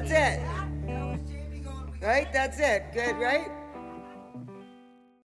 That's it. Right? That's it. Good, right?